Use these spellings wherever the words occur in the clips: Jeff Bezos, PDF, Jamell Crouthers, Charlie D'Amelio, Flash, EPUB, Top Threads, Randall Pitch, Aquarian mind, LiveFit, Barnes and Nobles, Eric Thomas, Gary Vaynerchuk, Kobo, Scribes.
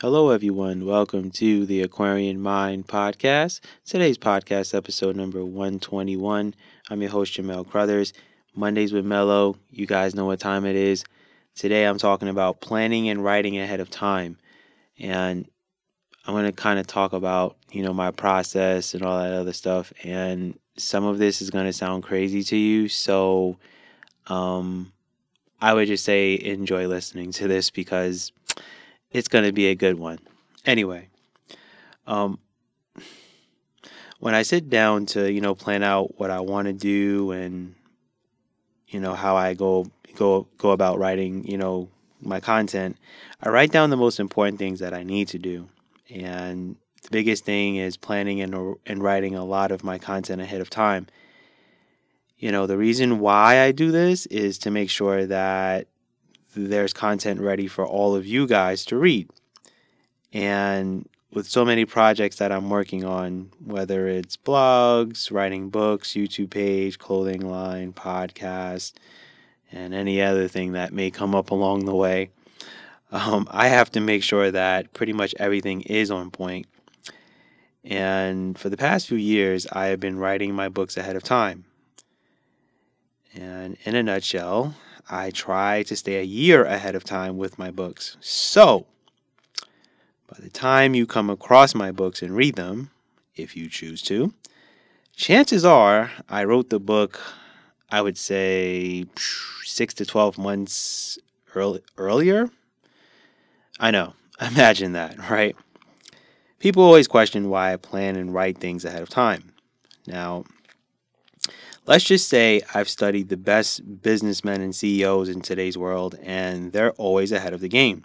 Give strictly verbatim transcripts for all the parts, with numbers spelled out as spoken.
Hello everyone, welcome to the Aquarian Mind podcast. Today's podcast episode number one twenty-one. I'm your host Jamell Crouthers. Mondays with Mello, you guys know what time it is. Today I'm talking about planning and writing ahead of time. And I'm going to kind of talk about, you know, my process and all that other stuff. And some of this is going to sound crazy to you, so um I would just say enjoy listening to this because it's going to be a good one. Anyway, um, when I sit down to, you know, plan out what I want to do and, you know, how I go go go about writing, you know, my content, I write down the most important things that I need to do. And the biggest thing is planning and, and writing a lot of my content ahead of time. You know, the reason why I do this is to make sure that there's content ready for all of you guys to read. And with so many projects that I'm working on, whether it's blogs, writing books, YouTube page, clothing line, podcast, and any other thing that may come up along the way, um, I have to make sure that pretty much everything is on point. And for the past few years, I have been writing my books ahead of time. And in a nutshell, I try to stay a year ahead of time with my books. So, by the time you come across my books and read them, if you choose to, chances are I wrote the book, I would say, six to twelve months early, earlier. I know, imagine that, right? People always question why I plan and write things ahead of time. Now, let's just say I've studied the best businessmen and C E Os in today's world, and they're always ahead of the game.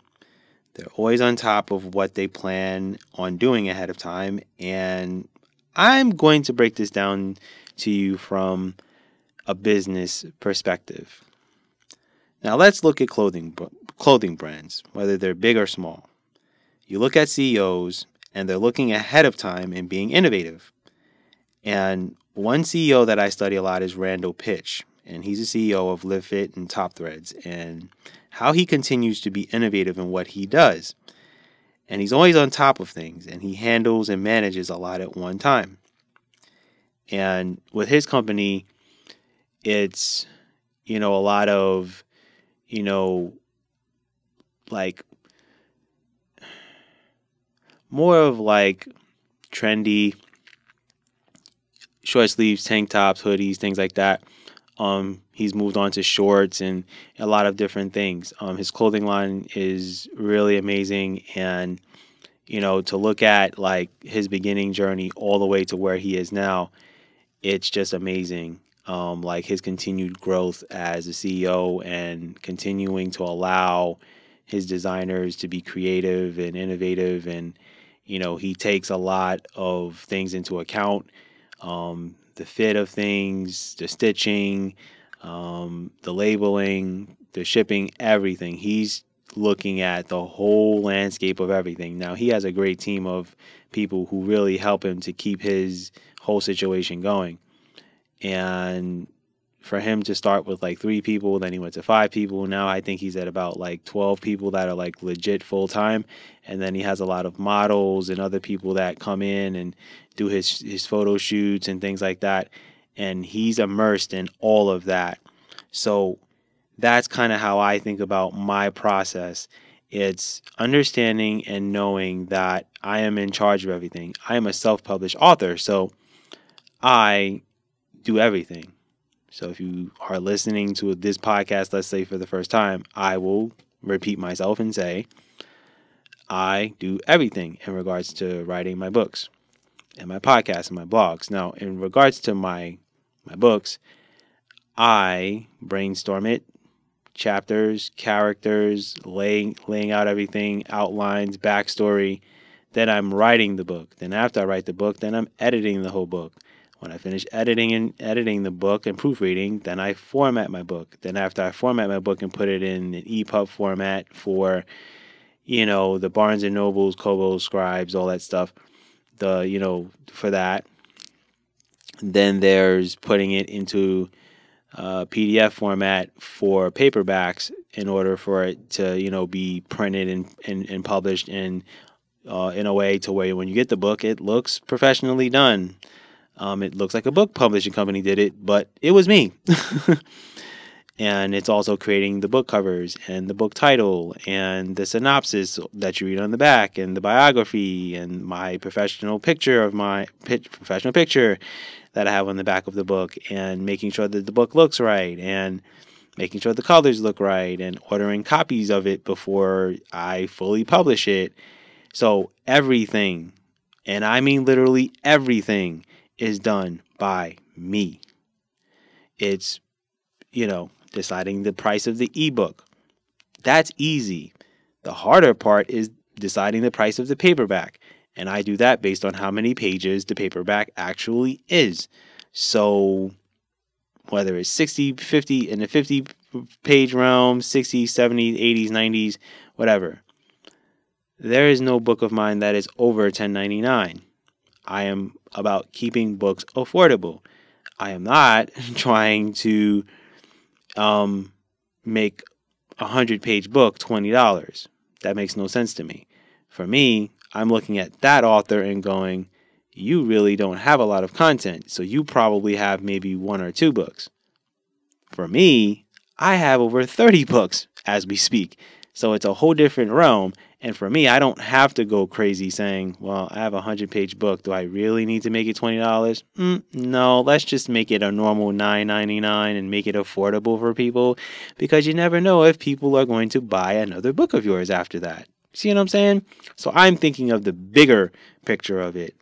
They're always on top of what they plan on doing ahead of time, and I'm going to break this down to you from a business perspective. Now, let's look at clothing clothing brands, whether they're big or small. You look at C E Os, and they're looking ahead of time and being innovative. And one C E O that I study a lot is Randall Pitch, and he's the C E O of LiveFit and Top Threads, and how he continues to be innovative in what he does. And he's always on top of things, and he handles and manages a lot at one time. And with his company, it's, you know, a lot of, you know, like, more of like trendy short sleeves, tank tops, hoodies, things like that. Um, he's moved on to shorts and a lot of different things. Um, his clothing line is really amazing. And, you know, to look at like his beginning journey all the way to where he is now, it's just amazing. Um, like his continued growth as a C E O and continuing to allow his designers to be creative and innovative. And, you know, he takes a lot of things into account. Um, the fit of things, the stitching, um, the labeling, the shipping, everything. He's looking at the whole landscape of everything. Now, he has a great team of people who really help him to keep his whole situation going. And for him to start with like three people, then he went to five people. Now I think he's at about like twelve people that are like legit full time. And then he has a lot of models and other people that come in and do his, his photo shoots and things like that. And he's immersed in all of that. So that's kind of how I think about my process. It's understanding and knowing that I am in charge of everything. I am a self-published author, so I do everything. So if you are listening to this podcast, let's say for the first time, I will repeat myself and say, I do everything in regards to writing my books and my podcasts and my blogs. Now, in regards to my, my books, I brainstorm it, chapters, characters, laying, laying out everything, outlines, backstory. Then I'm writing the book. Then after I write the book, then I'm editing the whole book. When I finish editing and editing the book and proofreading, then I format my book. Then after I format my book and put it in an E P U B format for, you know, the Barnes and Nobles, Kobo, Scribes, all that stuff, the, you know, for that. Then there's putting it into uh, P D F format for paperbacks in order for it to, you know, be printed and, and, and published in uh, in a way to where when you get the book, it looks professionally done. Um, it looks like a book publishing company did it, but it was me. And it's also creating the book covers and the book title and the synopsis that you read on the back and the biography and my professional picture of my pitch, professional picture that I have on the back of the book, and making sure that the book looks right and making sure the colors look right and ordering copies of it before I fully publish it. So everything, and I mean literally everything, is done by me. It's, you know, deciding the price of the ebook. That's easy. The harder part is deciding the price of the paperback. And I do that based on how many pages the paperback actually is. So whether it's sixty, fifty, in the fifty page realm, sixty, seventy, eighties, nineties, whatever. There is no book of mine that is over ten ninety-nine. I am about keeping books affordable. I am not trying to um, make a hundred page book twenty dollars. That makes no sense to me. For me, I'm looking at that author and going, you really don't have a lot of content, so you probably have maybe one or two books. For me, I have over thirty books as we speak, so it's a whole different realm. And for me, I don't have to go crazy saying, well, I have a hundred-page book. Do I really need to make it twenty dollars? Mm, no, let's just make it a normal nine ninety-nine and make it affordable for people, because you never know if people are going to buy another book of yours after that. See what I'm saying? So I'm thinking of the bigger picture of it.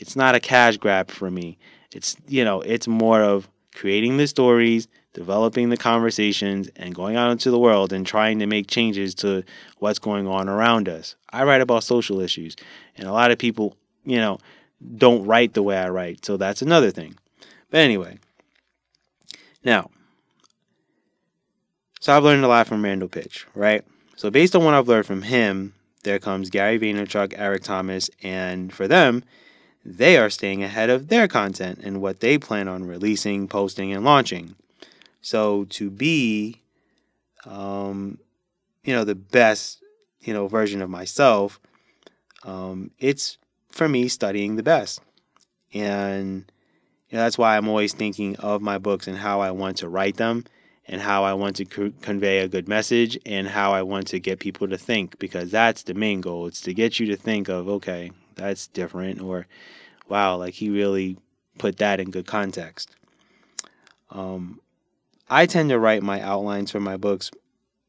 It's not a cash grab for me. It's, you know, it's more of creating the stories, developing the conversations, and going out into the world and trying to make changes to what's going on around us. I write about social issues, and a lot of people, you know, don't write the way I write. So that's another thing. But anyway, now, so I've learned a lot from Randall Pitch, right? So based on what I've learned from him, there comes Gary Vaynerchuk, Eric Thomas, and for them, they are staying ahead of their content and what they plan on releasing, posting, and launching. So to be, um, you know, the best, you know, version of myself, um, it's for me studying the best. And you know, that's why I'm always thinking of my books and how I want to write them and how I want to co convey a good message and how I want to get people to think, because that's the main goal. It's to get you to think of, okay, that's different, or wow, like he really put that in good context. Um, I tend to write my outlines for my books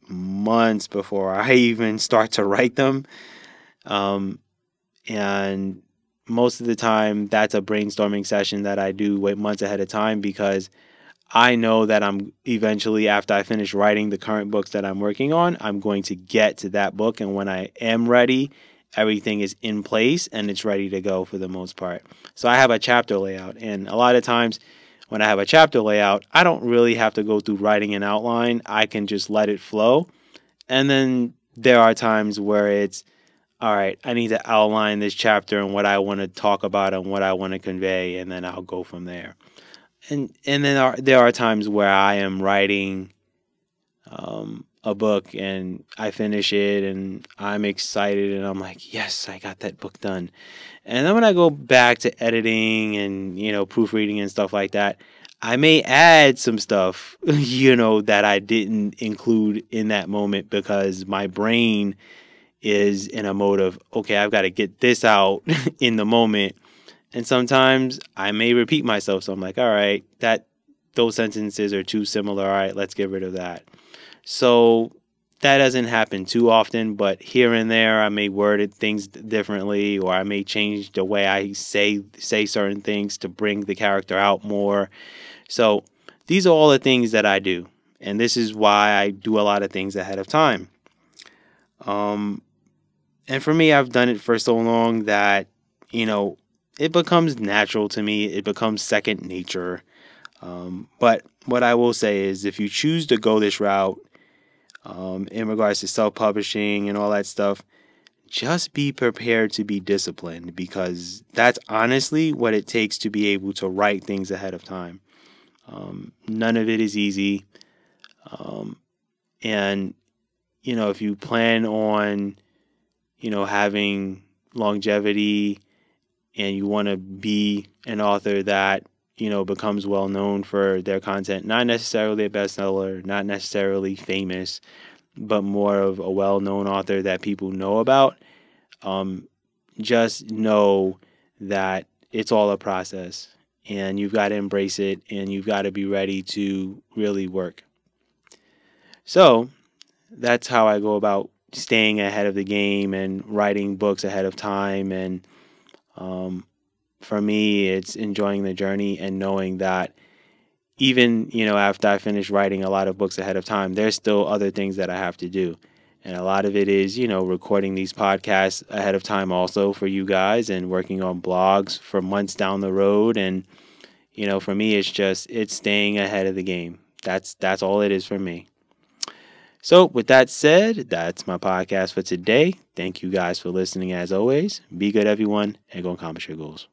months before I even start to write them. Um, and most of the time, that's a brainstorming session that I do wait months ahead of time, because I know that I'm eventually, after I finish writing the current books that I'm working on, I'm going to get to that book. And when I am ready, everything is in place and it's ready to go for the most part. So I have a chapter layout, and a lot of times, when I have a chapter layout, I don't really have to go through writing an outline. I can just let it flow. And then there are times where it's, all right, I need to outline this chapter and what I want to talk about and what I want to convey, and then I'll go from there. And and then are, there are times where I am writing um, a book and I finish it and I'm excited and I'm like, yes, I got that book done. And then when I go back to editing and, you know, proofreading and stuff like that, I may add some stuff, you know, that I didn't include in that moment, because my brain is in a mode of, okay, I've got to get this out in the moment. And sometimes I may repeat myself. So I'm like, all right, that those sentences are too similar. All right, let's get rid of that. So that doesn't happen too often, but here and there I may word it things differently, or I may change the way I say say certain things to bring the character out more. So these are all the things that I do, and this is why I do a lot of things ahead of time. Um, and for me, I've done it for so long that, you know, it becomes natural to me. It becomes second nature. Um, but what I will say is, if you choose to go this route, Um, in regards to self-publishing and all that stuff, just be prepared to be disciplined, because that's honestly what it takes to be able to write things ahead of time. Um, none of it is easy. Um, and, you know, if you plan on, you know, having longevity and you want to be an author that, you know, becomes well known for their content, not necessarily a bestseller, not necessarily famous, but more of a well-known author that people know about, um, just know that it's all a process and you've got to embrace it and you've got to be ready to really work. So that's how I go about staying ahead of the game and writing books ahead of time. And um, for me, it's enjoying the journey and knowing that even, you know, after I finish writing a lot of books ahead of time, there's still other things that I have to do. And a lot of it is, you know, recording these podcasts ahead of time also for you guys and working on blogs for months down the road. And, you know, for me, it's just, it's staying ahead of the game. That's, that's all it is for me. So with that said, that's my podcast for today. Thank you guys for listening as always. Be good, everyone, and go accomplish your goals.